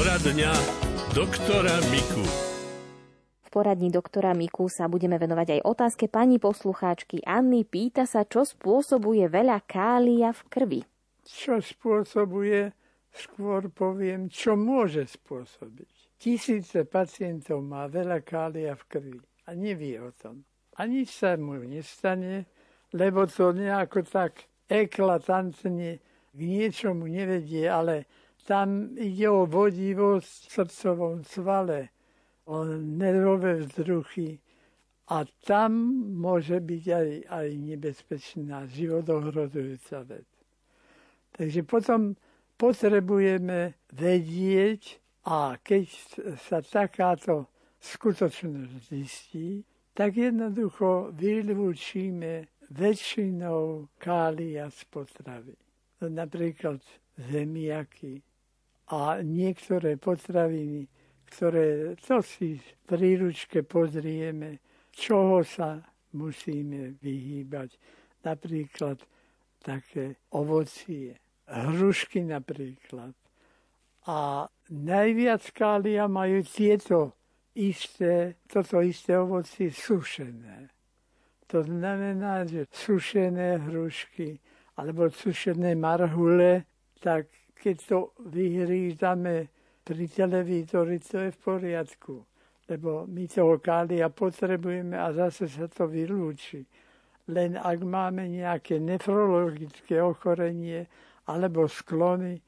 Poradňa doktora Miku. V poradni doktora Miku sa budeme venovať aj otázke pani poslucháčky Anny. Pýta sa, čo spôsobuje veľa kália v krvi. Čo spôsobuje? Skôr poviem, čo môže spôsobiť. Tisíce pacientov má veľa kália v krvi a nevie o tom. A nič sa mu nestane, lebo to nejako tak eklatantne k niečomu nevedie, ale tam ide o vodivosť v srdcovom svale, o nervové vzruchy a tam môže byť aj nebezpečná, životohrozujúca vec. Takže potom potrebujeme vedieť a keď sa takáto skutočnosť zistí, tak jednoducho vylúčime väčšinou kália z potravy. Napríklad zemiaky a niektoré potraviny, ktoré to si v príručke pozrieme, čoho sa musíme vyhýbať. Napríklad také ovocie, hrušky napríklad. A najviac kália majú toto isté ovocie sušené. To znamená, že sušené hrušky alebo sušené marhule, tak keď to vyhrízame pri televízori, to je v poriadku, lebo my toho kália potrebujeme a zase sa to vylúči. Len ak máme nejaké nefrologické ochorenie alebo sklony,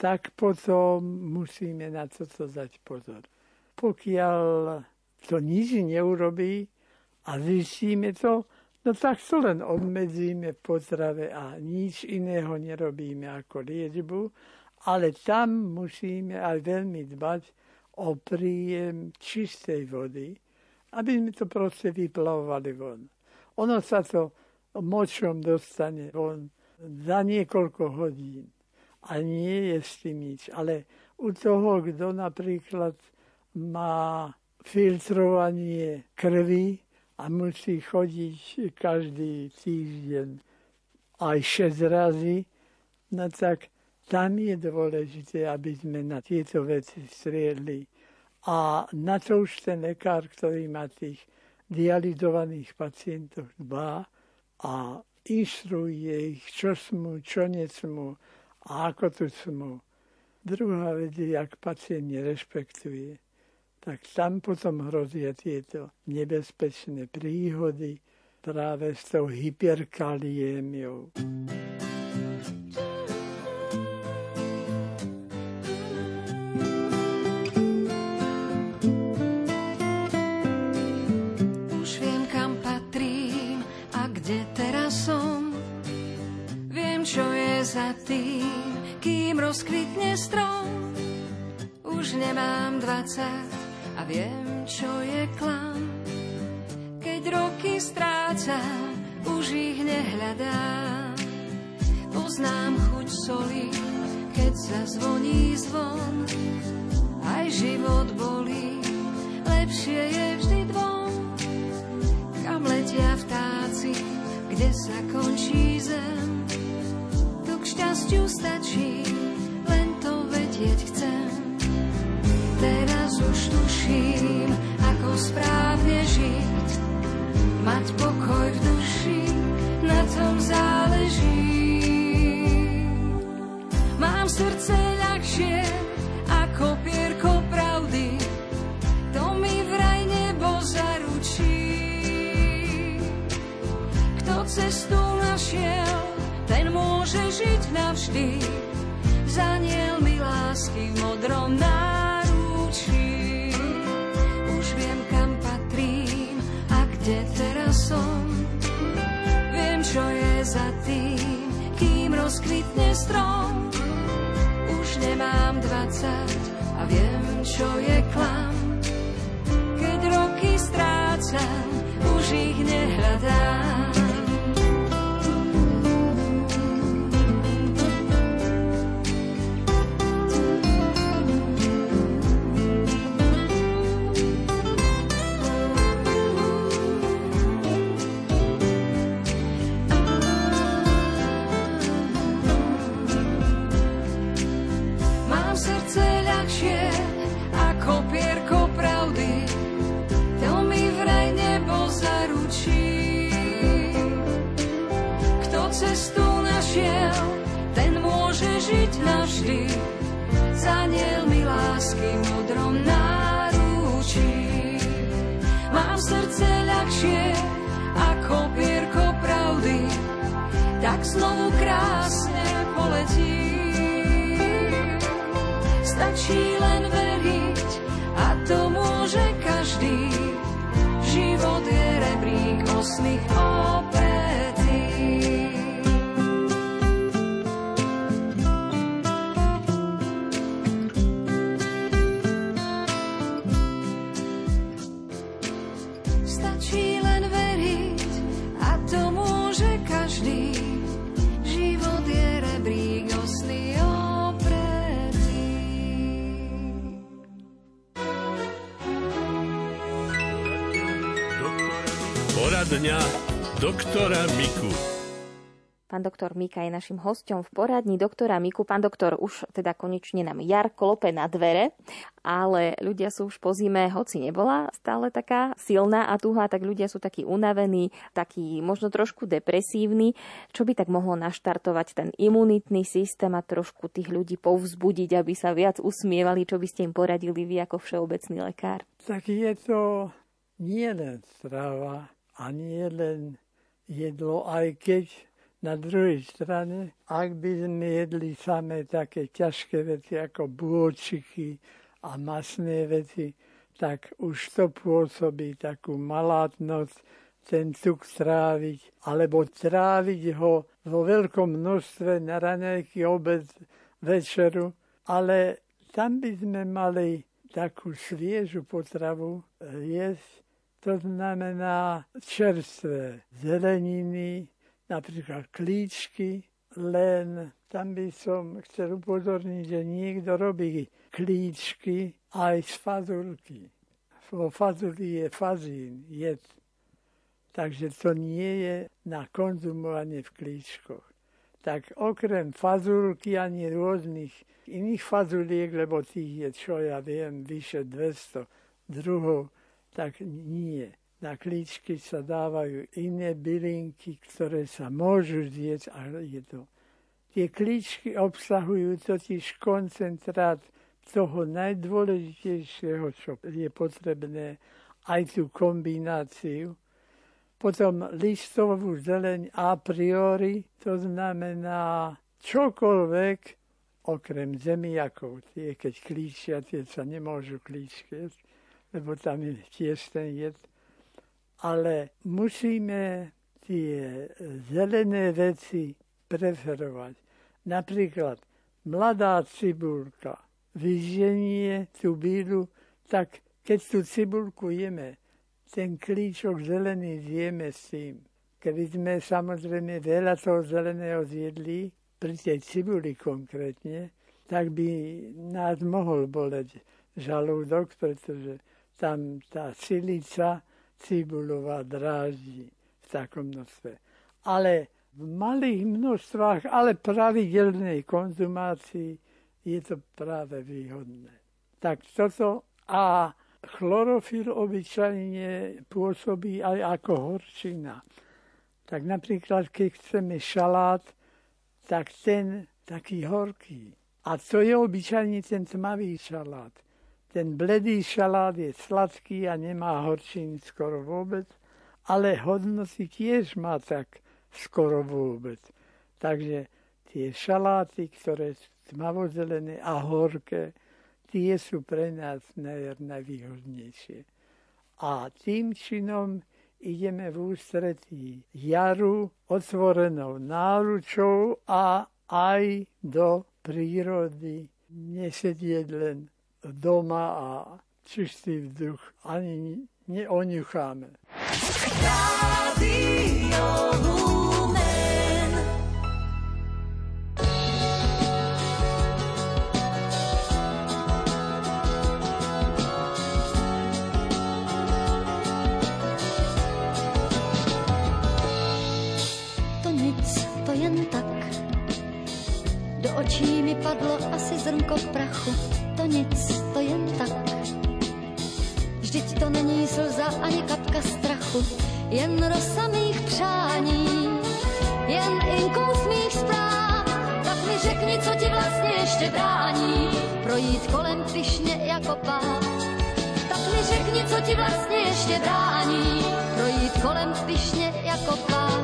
tak potom musíme na toto dať pozor. Pokiaľ to nič neurobí a zistíme to, no tak to len obmedzíme v potrave a nič iného nerobíme ako liečbu, ale tam musíme aj veľmi dbať o príjem čistej vody, aby sme to proste vyplavovali von. Ono sa to močom dostane von za niekoľko hodín a nie je s tým nič. Ale u toho, kto napríklad má filtrovanie krvi a musí chodiť každý týždeň aj 6 razy, no tak tam je dôležité, aby sme na tieto veci striedli. A na to už ten lekár, ktorý má tých dializovaných pacientov, dbá a inštruuje ich, čo smú, čo nesmú a ako tu smú. Druhá vec je, ak pacient nerešpektuje, tak tam potom hrozia tieto nebezpečné príhody práve s tou hyperkaliémiou. Už viem, kam patrím a kde teraz som. Viem, čo je za tým, kým rozkvitne strom. Už nemám 20 a viem, čo je klam. Keď roky strácam, už ich nehľadám. Poznám chuť soli, keď zazvoní zvon. Aj život bolí, lepšie je vždy dvom. Kam letia vtáci, kde sa končí zem. To k šťastiu stačí, len to vedieť chcem. Teraz už tuším, ako správne žiť. Mať pokoj v duši, na tom záleží. Mám srdce ľahšie ako pierko pravdy. To mi vraj nebo zaručí. Kto cestu našiel, ten môže žiť navždy. Zaniel mi lásky v modrom náručí. Už viem, kam patrím a kde teraz som. Viem, čo je za tým, kým rozkvitne strom. Už nemám 20 a viem, čo je klam. Keď roky strácam, už ich nehľadám. Yeah. vždy s anielmi lásky v modrom náručí. Mám srdce ľahšie ako pierko pravdy, tak znovu krásne poletí. Stačí len veriť a to môže každý. Život je rebrík osných opätí. Stačí len veriť a to môže každý. Život je rebrík osných opätí. Poradňa doktora Miku. Pán doktor Mika je našim hosťom v poradni doktora Miku. Pán doktor, už teda konečne nám jar klope na dvere, ale ľudia sú už po zime, hoci nebola stále taká silná a tuhá, tak ľudia sú takí unavení, takí možno trošku depresívni. Čo by tak mohlo naštartovať ten imunitný systém a trošku tých ľudí povzbudiť, aby sa viac usmievali? Čo by ste im poradili vy ako všeobecný lekár? Tak je to nielen strava a nie len jedlo, aj keď na druhej strane, ak by sme jedli samé také ťažké veci ako bôčiky a masné veci, tak už to pôsobí takú malátnosť, ten tuk tráviť, alebo tráviť ho vo veľkom množstve na raňajky, obed, večeru. Ale tam by sme mali takú sviežu potravu jesť. To znamená čerstvé zeleniny, napríklad klíčky, len tam by som chcel upozorniť, že niekto robí klíčky aj z fazulky. Vo fazuli je fazín, jed. Takže to nie je na konzumovanie v klíčkoch. Tak okrem fazulky ani rôznych iných fazuliek, lebo tých je, čo ja viem, vyše 200 druhov, tak nie. Na klíčky sa dávajú iné bylinky, ktoré sa môžu zjesť, ale je to. Tie klíčky obsahujú totiž koncentrát toho najdôležitejšieho, čo je potrebné, aj tú kombináciu. Potom listovú zeleň a priori, to znamená čokoľvek, okrem zemiakov, tie keď klíčia, tie sa nemôžu klíčkať, lebo tam je tiež ten jed. Ale musíme tie zelené veci preferovať. Napríklad mladá cibulka, vyženie tú bílu, tak keď tú cibulku jeme, ten klíčok zelený zjeme s tým. Keby sme samozrejme veľa toho zeleného zjedli, pri tej cibuli konkrétne, tak by nás mohol boleť žalúdok, pretože tam tá silica cibulová dráždi v takom množstve. Ale v malých množstvách, ale pravidelnej konzumácii je to práve výhodné. Tak toto a chlorofil obyčajne pôsobí aj ako horčina. Tak napríklad, keď chceme šalát, tak ten taký horký. A to je obyčajne ten tmavý šalát. Ten bledý šalát je sladký a nemá horčín skoro vôbec, ale hodnoty tiež má tak skoro vôbec. Takže tie šaláty, ktoré sú tmavozelené a horké, tie sú pre nás najvýhodnejšie. A tým činom ideme v ústretí jaru otvorenou náručou a aj do prírody, nesedieť len doma a čistý vzduch ani neoňucháme. To nic, to jen tak. Do očí mi padlo asi zrnko prachu. To nic, to jen tak. Vždyť to není slza ani kapka strachu, jen rosa mých přání, jen inkoust mých zpráv. Tak mi řekni, co ti vlastně ještě dá. projít kolem třišně jako pán. Tak mi řekni, co ti vlastně ještě brání projít kolem třišně jako pán.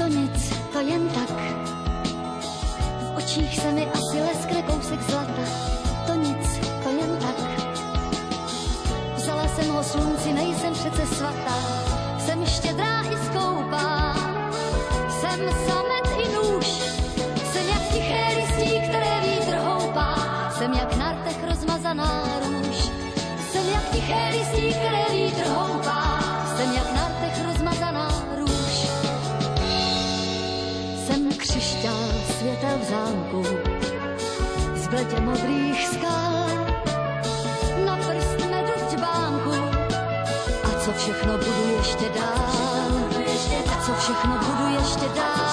To nic, to jen tak. V očích se mi asi leskne kousek zlata. Jsem ho slunci, nejsem přece svatá, jsem štědrá i skoupá, jsem samet i nůž, jsem jak tiché listí, které vítr houpá, jsem jak na rtech rozmazaná růž, jsem jak tiché listí, které vítr houpá, jsem jak na rtech rozmazaná růž. Jsem křišťál, světel v zámku, z bledě modrých skal. Co všechno budu ještě dál, a co všechno budu ještě dál.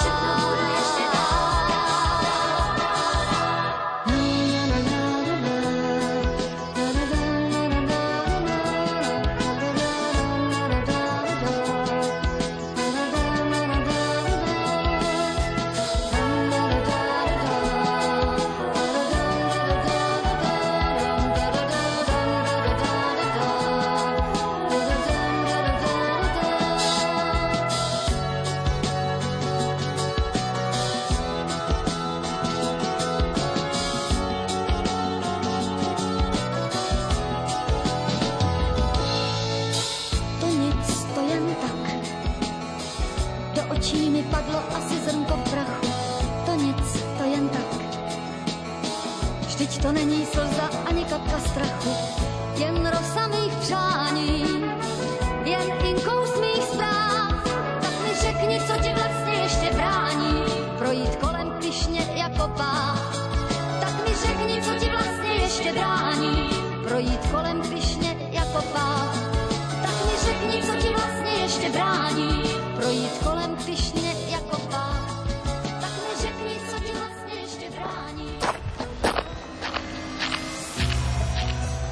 To není slza ani kapka strachu, jen rosa mých přání, jen inkous mých zpráv. Tak mi řekni, co ti vlastně ještě brání projít kolem pyšně jako páv. Tak mi řekni, co ti vlastně ještě brání projít kolem pyšně jako páv. Tak mi řekni, co ti vlastně ještě brání projít kolem pyšně jako páv. Tak mi řekni, co ti vlastně ještě brání.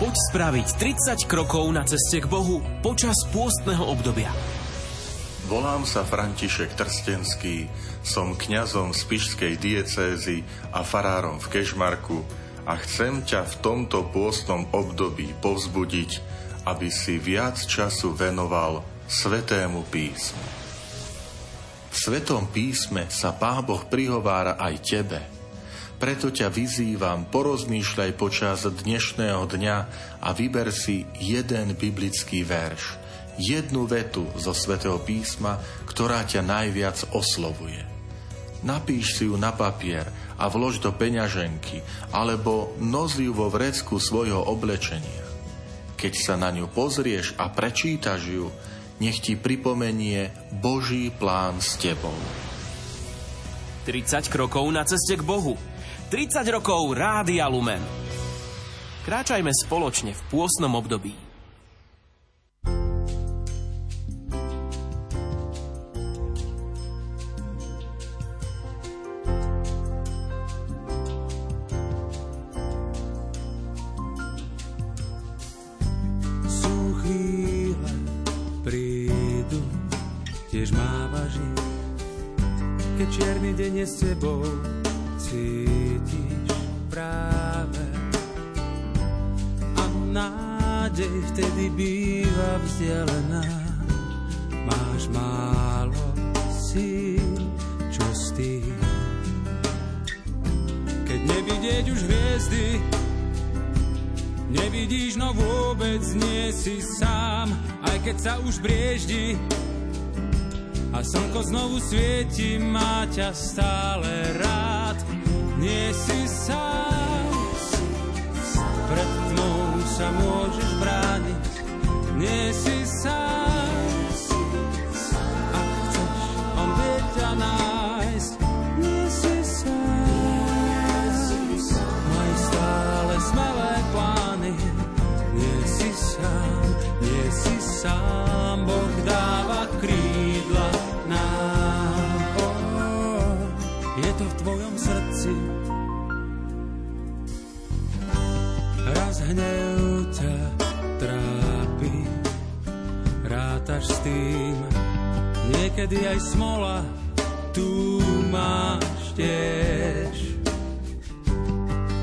Poď spraviť 30 krokov na ceste k Bohu počas pôstneho obdobia. Volám sa František Trstenský, som kňazom Spišskej diecézy a farárom v Kežmarku a chcem ťa v tomto pôstnom období povzbudiť, aby si viac času venoval Svätému písmu. V Svätom písme sa Pán Boh prihovára aj tebe. Preto ťa vyzývam, porozmýšľaj počas dnešného dňa a vyber si jeden biblický verš, jednu vetu zo Svätého písma, ktorá ťa najviac oslovuje. Napíš si ju na papier a vlož do peňaženky, alebo nos ju vo vrecku svojho oblečenia. Keď sa na ňu pozrieš a prečítaš ju, nech ti pripomenie Boží plán s tebou. 30 krokov na ceste k Bohu. 30 rokov Rádia Lumen. Kráčajme spoločne v pôstnom období. Sú chvíle, prídu, tiež mávaš ich, keď čierny deň je s tebou. Cítiš práve a nádej vtedy býva vzdialená. Máš málo síl, čo s tým? Keď nevidieť už hviezdy, nevidíš, no vôbec nie si sám. Aj keď sa už brieždi a slnko znovu svieti, má ťa stále rád. Nie si sám, pred tmou sa môžeš brániť. Nie si sám, ak chceš, on vie ťa nájsť. Nie si sám, maj stále smelé plány. Nie si sám, nie si sám, Boh dáva krídla nám. Oh, je to v tvojom srdci. Raz hnev ťa počítaš s tým. Niekedy aj smola tu máš tiež.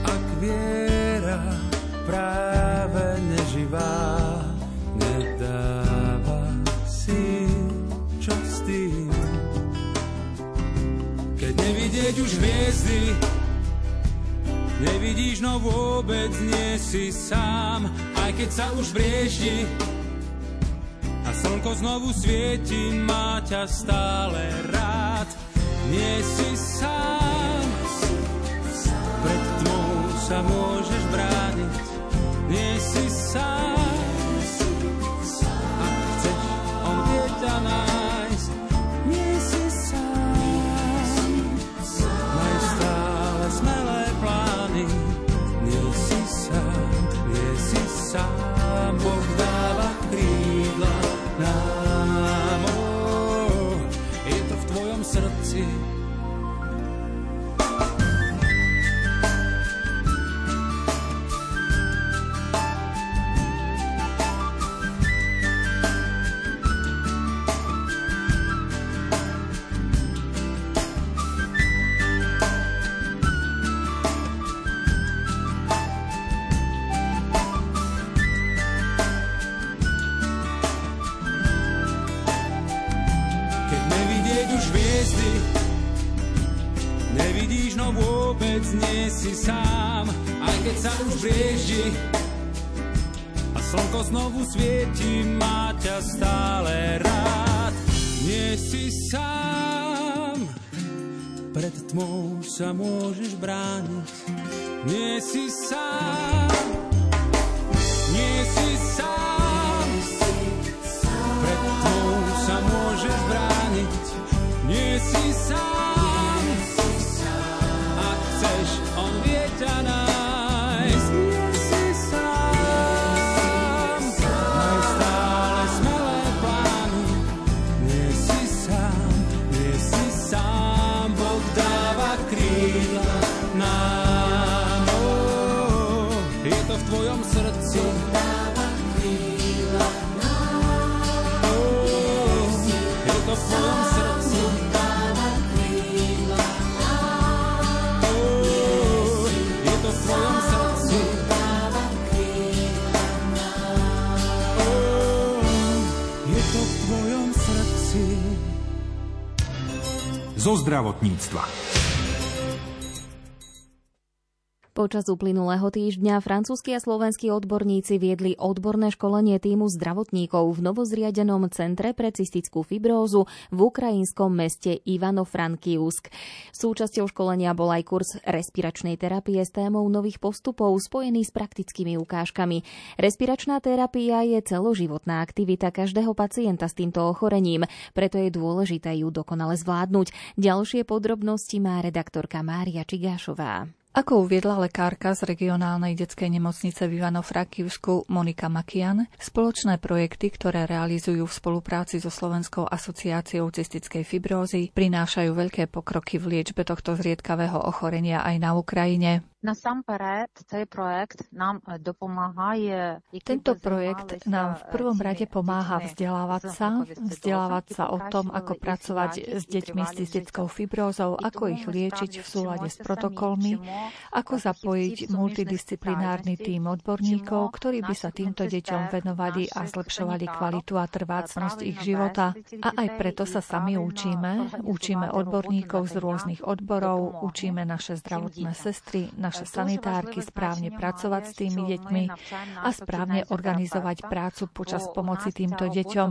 Ak viera práve neživá, nedáva si čo s tým. Keď nevidieť už hviezdy, nevidíš, no vôbec nie si sám, aj keď sa už brieždi a slnko znovu svieti, má ťa stále rád. Nie si sám, pred tmou sa môžeš brániť. Nie si sám, ak chceš, on vie ťa nájsť. Nie si sám, maj stále smelé plány. Nie si sám, nie si sám, Boh dáva krídla nám. Oh, je to v tvojom srdci. Si sám, aj keď sa už brieždi a slnko znovu svieti, má ťa stále rád. Nie si sám, pred tmou sa môžeš brániť. Nie si sám, nie si sám, pred tmou sa môžeš brániť. Nie si sám, ak chceš, on vie ťa nájsť. Nie si sám, maj stále smelé plány. Nie si sám, nie si sám, Boh dáva krídla nám. Oh, je to v tvojom srdci. Boh dáva krídla nám. Oh, je to v tvojom srdci. Zo zdravotníctva. Počas uplynulého týždňa francúzski a slovenskí odborníci viedli odborné školenie tímu zdravotníkov v novozriadenom Centre pre cystickú fibrózu v ukrajinskom meste Ivano-Frankivsk. Súčasťou školenia bol aj kurz respiračnej terapie s témou nových postupov spojený s praktickými ukážkami. Respiračná terapia je celoživotná aktivita každého pacienta s týmto ochorením, preto je dôležité ju dokonale zvládnuť. Ďalšie podrobnosti má redaktorka Mária Čigášová. Ako uviedla lekárka z regionálnej detskej nemocnice v Ivano-Frankivsku Monika Makian, spoločné projekty, ktoré realizujú v spolupráci so Slovenskou asociáciou cystickej fibrózy, prinášajú veľké pokroky v liečbe tohto zriedkavého ochorenia aj na Ukrajine. Tento projekt nám v prvom rade pomáha vzdelávať sa o tom, ako pracovať s deťmi s cystickou fibrózou, ako ich liečiť v súlade s protokolmi, ako zapojiť multidisciplinárny tím odborníkov, ktorí by sa týmto deťom venovali a zlepšovali kvalitu a trvácnosť ich života. A aj preto sa sami učíme odborníkov z rôznych odborov, učíme naše zdravotné sestry, naše sanitárky správne pracovať s tými deťmi a správne organizovať prácu počas pomoci týmto deťom.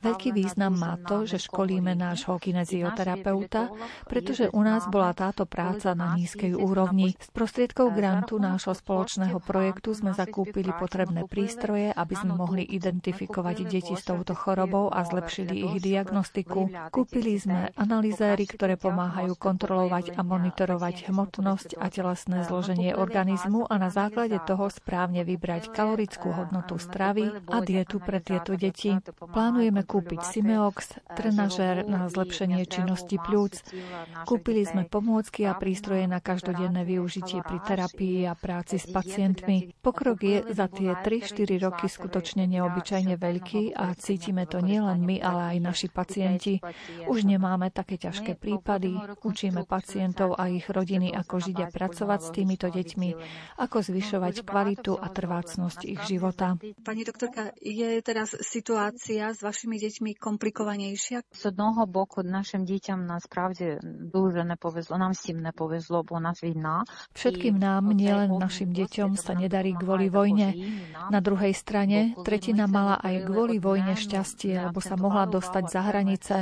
Veľký význam má to, že školíme nášho kinezioterapeuta, pretože u nás bola táto práca na nízkej úrovni. Z prostriedkov grantu nášho spoločného projektu sme zakúpili potrebné prístroje, aby sme mohli identifikovať deti s touto chorobou a zlepšili ich diagnostiku. Kúpili sme analyzéry, ktoré pomáhajú kontrolovať a monitorovať hmotnosť a telesné zloženie zloženie organizmu a na základe toho správne vybrať kalorickú hodnotu stravy a dietu pre tieto deti. Plánujeme kúpiť Simeox, trenažér na zlepšenie činnosti pľúc. Kúpili sme pomôcky a prístroje na každodenné využitie pri terapii a práci s pacientmi. Pokrok je za tie 3-4 roky skutočne neobyčajne veľký a cítime to nielen my, ale aj naši pacienti. Už nemáme také ťažké prípady, učíme pacientov a ich rodiny, ako žiť a pracovať s týmito deťmi, ako zvyšovať kvalitu a trvácnosť ich života. Pani doktorka, je teraz situácia s vašimi deťmi komplikovanejšia? Z jednoho boku našim deťom насправді дуже не повезло, нам всім не повезло, бо у нас війна. Všetkým nám, nielen našim deťom, sa nedarí kvôli vojne. Na druhej strane, tretina mala aj kvôli vojne šťastie, lebo sa mohla dostať za hranice,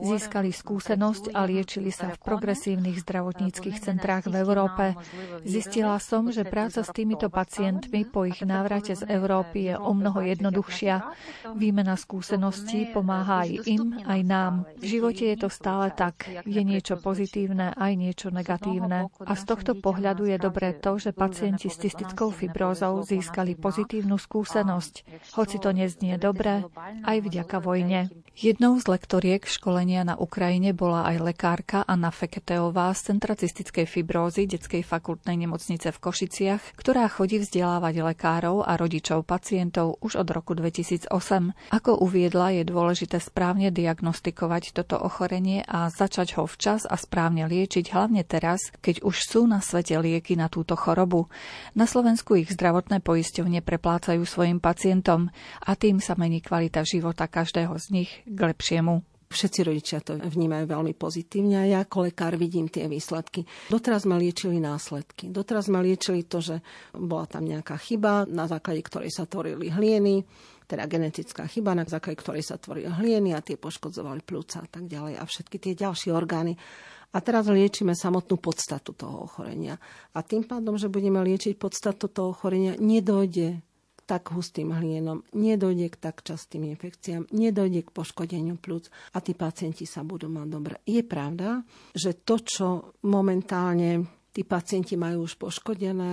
získali skúsenosť a liečili sa v progresívnych zdravotníckych centrách v Európe. Zistila som, že práca s týmito pacientmi po ich návrate z Európy je omnoho jednoduchšia. Výmena skúseností pomáha aj im, aj nám. V živote je to stále tak. Je niečo pozitívne, aj niečo negatívne. A z tohto pohľadu je dobré to, že pacienti s cystickou fibrózou získali pozitívnu skúsenosť. Hoci to neznie dobre, aj vďaka vojne. Jednou z lektoriek školenia na Ukrajine bola aj lekárka Anna Feketeová z Centra cystickej fibrózy Detskej fakultnej nemocnice v Košiciach, ktorá chodí vzdelávať lekárov a rodičov pacientov už od roku 2008. Ako uviedla, je dôležité správne diagnostikovať toto ochorenie a začať ho včas a správne liečiť, hlavne teraz, keď už sú na svete lieky na túto chorobu. Na Slovensku ich zdravotné poisťovne preplácajú svojim pacientom a tým sa mení kvalita života každého z nich k lepšiemu. Všetci rodičia to vnímajú veľmi pozitívne a ja ako lekár vidím tie výsledky. Doteraz ma liečili následky. Doteraz ma liečili to, že bola tam nejaká chyba, na základe ktorej sa tvorili hlieny, teda genetická chyba, na základe ktorej sa tvorili hlieny a tie poškodzovali pľúca a tak ďalej a všetky tie ďalšie orgány. A teraz liečíme samotnú podstatu toho ochorenia. A tým pádom, že budeme liečiť podstatu toho ochorenia, nedojde k tak hustým hlienom, nedojde k tak častým infekciám, nedojde k poškodeniu pľúc a tí pacienti sa budú mať dobre. Je pravda, že to, čo momentálne tí pacienti majú už poškodené,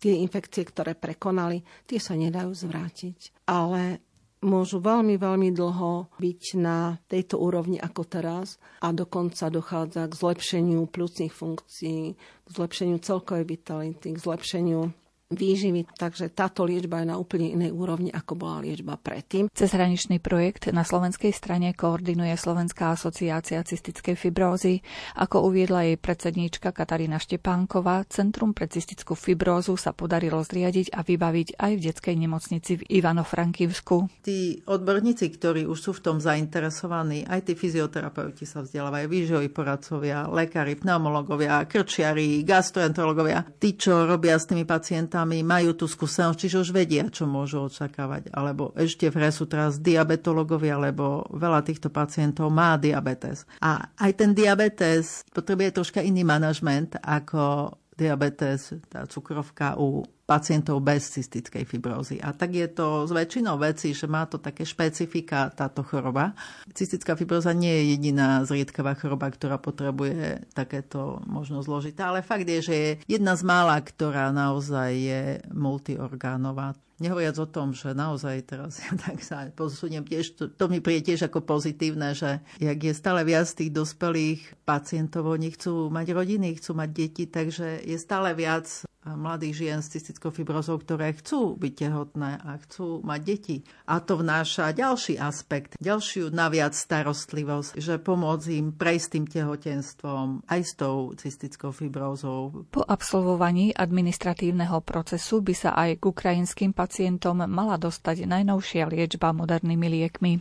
tie infekcie, ktoré prekonali, tie sa nedajú zvrátiť. Ale môžu veľmi, veľmi dlho byť na tejto úrovni ako teraz a dokonca dochádza k zlepšeniu pľúcnych funkcií, k zlepšeniu celkovej vitality, k zlepšeniu výživy. Takže táto liečba je na úplne inej úrovni, ako bola liečba predtým. Cezhraničný projekt na slovenskej strane koordinuje Slovenská asociácia cystickej fibrózy. Ako uviedla jej predsedníčka Katarína Štepánková, Centrum pre cystickú fibrózu sa podarilo zriadiť a vybaviť aj v detskej nemocnici v Ivano-Frankivsku. Tí odborníci, ktorí už sú v tom zainteresovaní, aj tí fyzioterapeuti sa vzdelávajú, výživoví poradcovia, lekári, pneumológovia, krčiari, gastroenterológovia, tí, čo robia s tými pacientami, majú tú skúsenosť, čiže už vedia, čo môžu očakávať. Alebo ešte v hre sú teraz diabetológovia, lebo veľa týchto pacientov má diabetes. A aj ten diabetes potrebuje troška iný manažment ako diabetes, tá cukrovka u pacientov bez cystickej fibrózy. A tak je to s väčšinou vecí, že má to také špecifika táto choroba. Cystická fibróza nie je jediná zriedkavá choroba, ktorá potrebuje takéto možno zložité, ale fakt je, že je jedna z mála, ktorá naozaj je multiorgánová. Nehovoriac o tom, že naozaj teraz ja tak sa posuniem tiež, to mi príde tiež ako pozitívne, že jak je stále viac tých dospelých pacientov, oni chcú mať rodiny, chcú mať deti, takže je stále viac mladých žien s cystickou fibrozou, ktoré chcú byť tehotné a chcú mať deti. A to vnáša ďalší aspekt, ďalšiu naviac starostlivosť, že pomôcť im prejsť tým tehotenstvom aj s tou cystickou fibrozou. Po absolvovaní administratívneho procesu by sa aj k ukrajinským pacientom mala dostať najnovšia liečba modernými liekmi.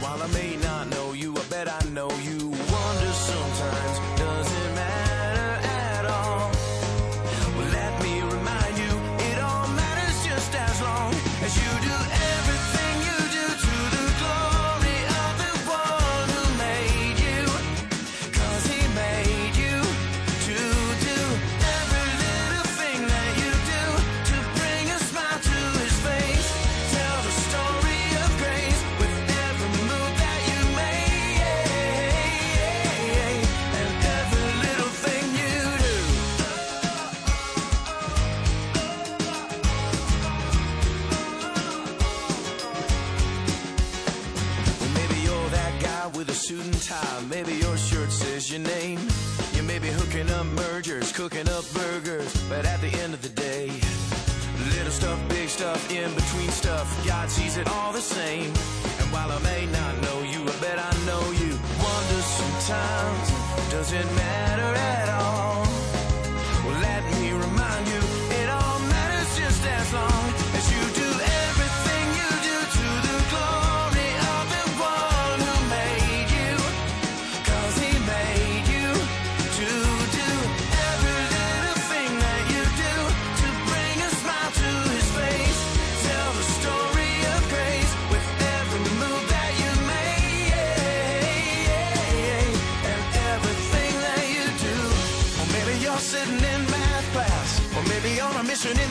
While I may not know you, I bet I know you wonder sometimes. mergers, cooking up burgers, but at the end of the day, little stuff, big stuff, in between stuff, God sees it all the same. And while I may not know you, I bet I know you. Wonder sometimes, does it matter at all? Well, let me remind you, it all matters just as long as you do everything you do to the glory of the one who made you, 'cause he made you to do every little thing that you do to bring a smile to his face. Tell the story of grace with every move that you make and everything that you do. Or maybe you're sitting in math class, or maybe you're on a mission in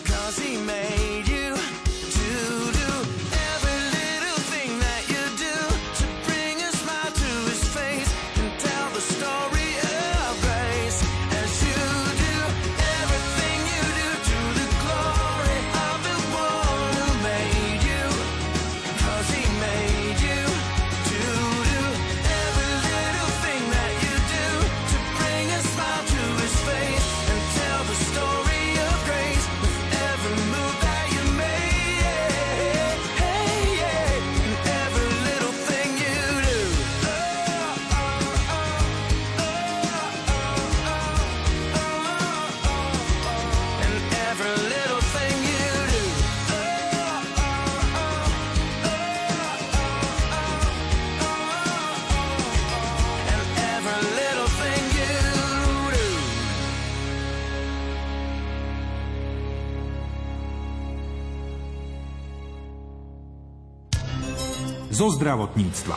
'cause he made you to do every little thing that you do to bring a smile to his face and tell the story of grace as you do everything you do to the glory of the one who made you, 'cause he made you to do every little thing that you do to bring a smile to his face and tell the story of grace with every move that you made. And every little thing you do. And every little thing you do. And every little thing you do. Zo zdravotníctva.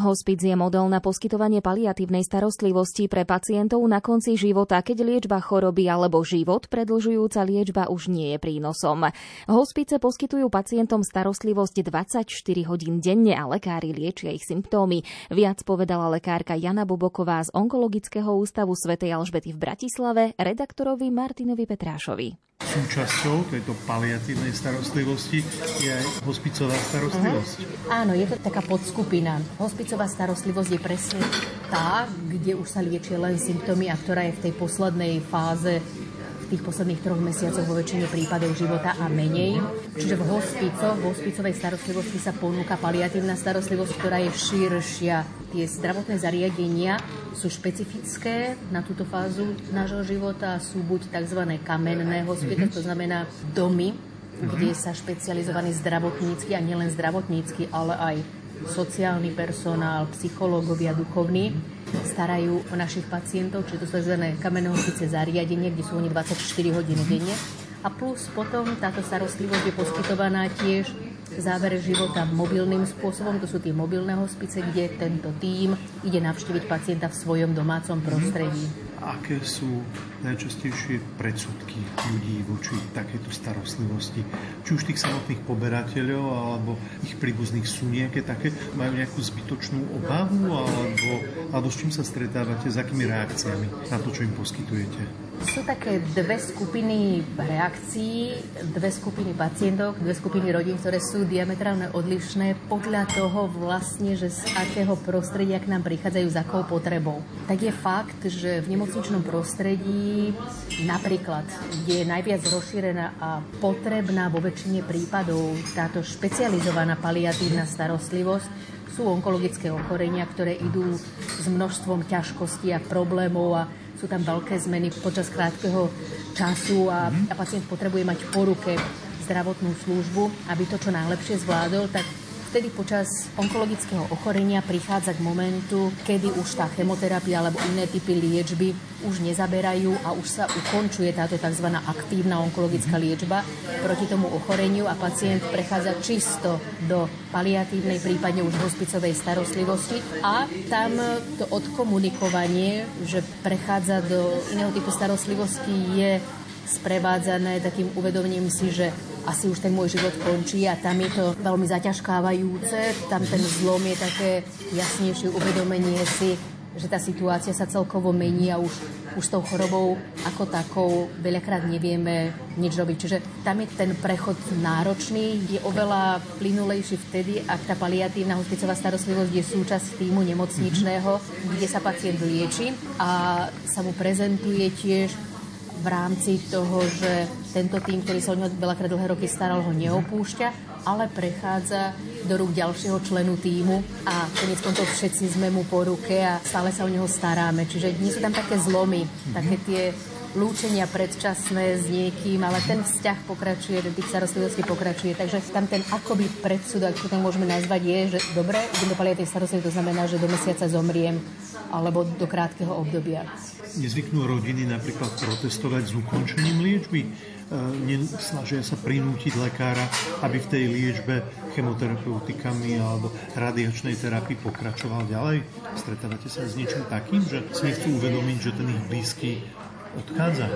Hospic je model na poskytovanie paliatívnej starostlivosti pre pacientov na konci života, keď liečba choroby alebo život predĺžujúca liečba už nie je prínosom. Hospice poskytujú pacientom starostlivosť 24 hodín denne a lekári liečia ich symptómy. Viac povedala lekárka Jana Buboková z Onkologického ústavu Sv. Alžbety v Bratislave redaktorovi Martinovi Petrášovi. Súčasťou tejto paliatívnej starostlivosti je aj hospicová starostlivosť. Aha. Áno, je to taká podskupina. Hospicová starostlivosť je presne tá, kde už sa liečia len symptómy a ktorá je v tej poslednej fáze, v tých posledných 3 mesiacoch vo väčšine prípadov života a menej. Čiže v hospicovej starostlivosti sa ponúka paliatívna starostlivosť, ktorá je širšia. Tie zdravotné zariadenia sú špecifické na túto fázu nášho života, sú buď tzv. Kamenné hospice, to znamená domy, kde sa špecializovaní zdravotnícky a nielen zdravotnícky, ale aj sociálny personál, psychológovia, duchovní starajú o našich pacientov, čiže to sú tzv. Kamenné hospice zariadenie, kde sú oni 24 hodín denne. A plus potom táto starostlivosť je poskytovaná tiež v závere života mobilným spôsobom. To sú tie mobilné hospice, kde tento tím ide navštíviť pacienta v svojom domácom prostredí. Aké sú najčastejšie predsudky ľudí voči takéto starostlivosti? Či už tých samotných poberateľov, alebo ich príbuzných sú nejaké také? Majú nejakú zbytočnú obavu? Alebo s čím sa stretávate? S akými reakciami na to, čo im poskytujete? Sú také dve skupiny reakcií, dve skupiny pacientov, dve skupiny rodín, ktoré sú diametrálne odlišné podľa toho vlastne, že z akého prostredia k nám prichádzajú, z akou potrebou. Tak je fakt, že v nemocničnom prostredí napríklad, kde je najviac rozšírená a potrebná vo väčšine prípadov táto špecializovaná paliatívna starostlivosť, sú onkologické ochorenia, ktoré idú s množstvom ťažkostí a problémov a sú tam veľké zmeny počas krátkeho času a pacient potrebuje mať po ruke zdravotnú službu, aby to čo najlepšie zvládol, tak vtedy počas onkologického ochorenia prichádza k momentu, kedy už tá chemoterapia alebo iné typy liečby už nezaberajú a už sa ukončuje táto tzv. Aktívna onkologická liečba proti tomu ochoreniu a pacient prechádza čisto do paliatívnej, prípadne už hospicovej starostlivosti a tam to odkomunikovanie, že prechádza do iného typu starostlivosti je sprevádzané takým uvedomím si, že asi už ten môj život končí a tam je to veľmi zaťažkávajúce. Tam ten zlom je také jasnejšie uvedomenie si, že tá situácia sa celkovo mení a už s tou chorobou ako takou veľakrát nevieme nič robiť. Čiže tam je ten prechod náročný, je oveľa plynulejší vtedy, ak tá paliatívna hospicová starostlivosť je súčasť týmu nemocničného, kde sa pacient lieči a sa mu prezentuje tiež v rámci toho, že tento tým, ktorý sa o neho veľakrát dlhé roky staral, ho neopúšťa, ale prechádza do rúk ďalšieho členu týmu a koniec koncov všetci sme mu po ruke a stále sa o neho staráme. Čiže nie sú tam také zlomy, také tie lúčenia predčasné s niekým, ale ten vzťah pokračuje, ten tých starostlivostí pokračuje. Takže tam ten akoby predsudok, čo to môžeme nazvať, je, že dobre, idem do paliatívnej starostlivosti, to znamená, že do mesiaca zomriem alebo do krátkeho obdobia. Nezvyknú rodiny napríklad protestovať s ukončením liečby? Snažia sa prinútiť lekára, aby v tej liečbe chemoterapeutikami alebo radiačnej terapii pokračoval ďalej? Stretávate sa s niečím takým, že si nechcú uvedomiť, že ten ich blízky odchádza?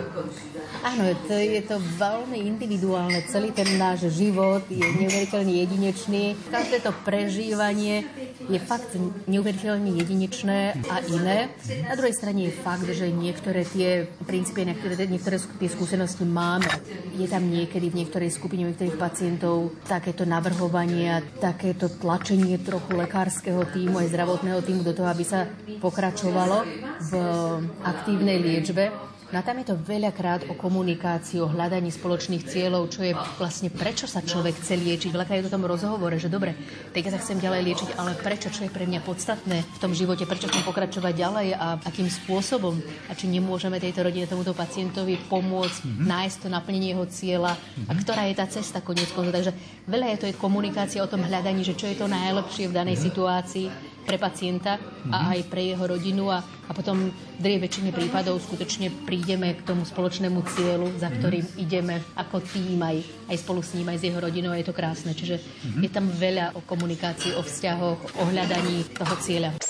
Áno, je to veľmi individuálne. Celý ten náš život je neuveriteľne jedinečný. Každé to prežívanie je fakt neuveriteľne jedinečné a iné. Na druhej strane je fakt, že niektoré tie princípy, niektoré tie skúsenosti máme. Je tam niekedy v niektorej skupine, niektorých pacientov takéto navrhovanie a takéto tlačenie trochu lekárskeho tímu aj zdravotného tímu do toho, aby sa pokračovalo v aktívnej liečbe. No tam je to veľakrát o komunikácii, o hľadaní spoločných cieľov, čo je vlastne prečo sa človek chce liečiť. Veľakrát je to v tom rozhovore, že dobre, tak ja sa chcem ďalej liečiť, ale prečo, čo je pre mňa podstatné v tom živote, prečo chcem pokračovať ďalej a akým spôsobom a či nemôžeme tejto rodine, tomuto pacientovi pomôcť, nájsť to naplnenie jeho cieľa a ktorá je tá cesta koniecko. Takže veľa je to je komunikácia o tom hľadaní, že čo je to najlepšie v danej situácii pre pacienta a aj pre jeho rodinu a potom v drvivej väčšine prípadov skutočne prídeme k tomu spoločnému cieľu, za ktorým ideme ako tím aj spolu s ním, aj s jeho rodinou. Je to krásne, čiže je tam veľa o komunikácii, o vzťahoch, o hľadaní toho cieľa.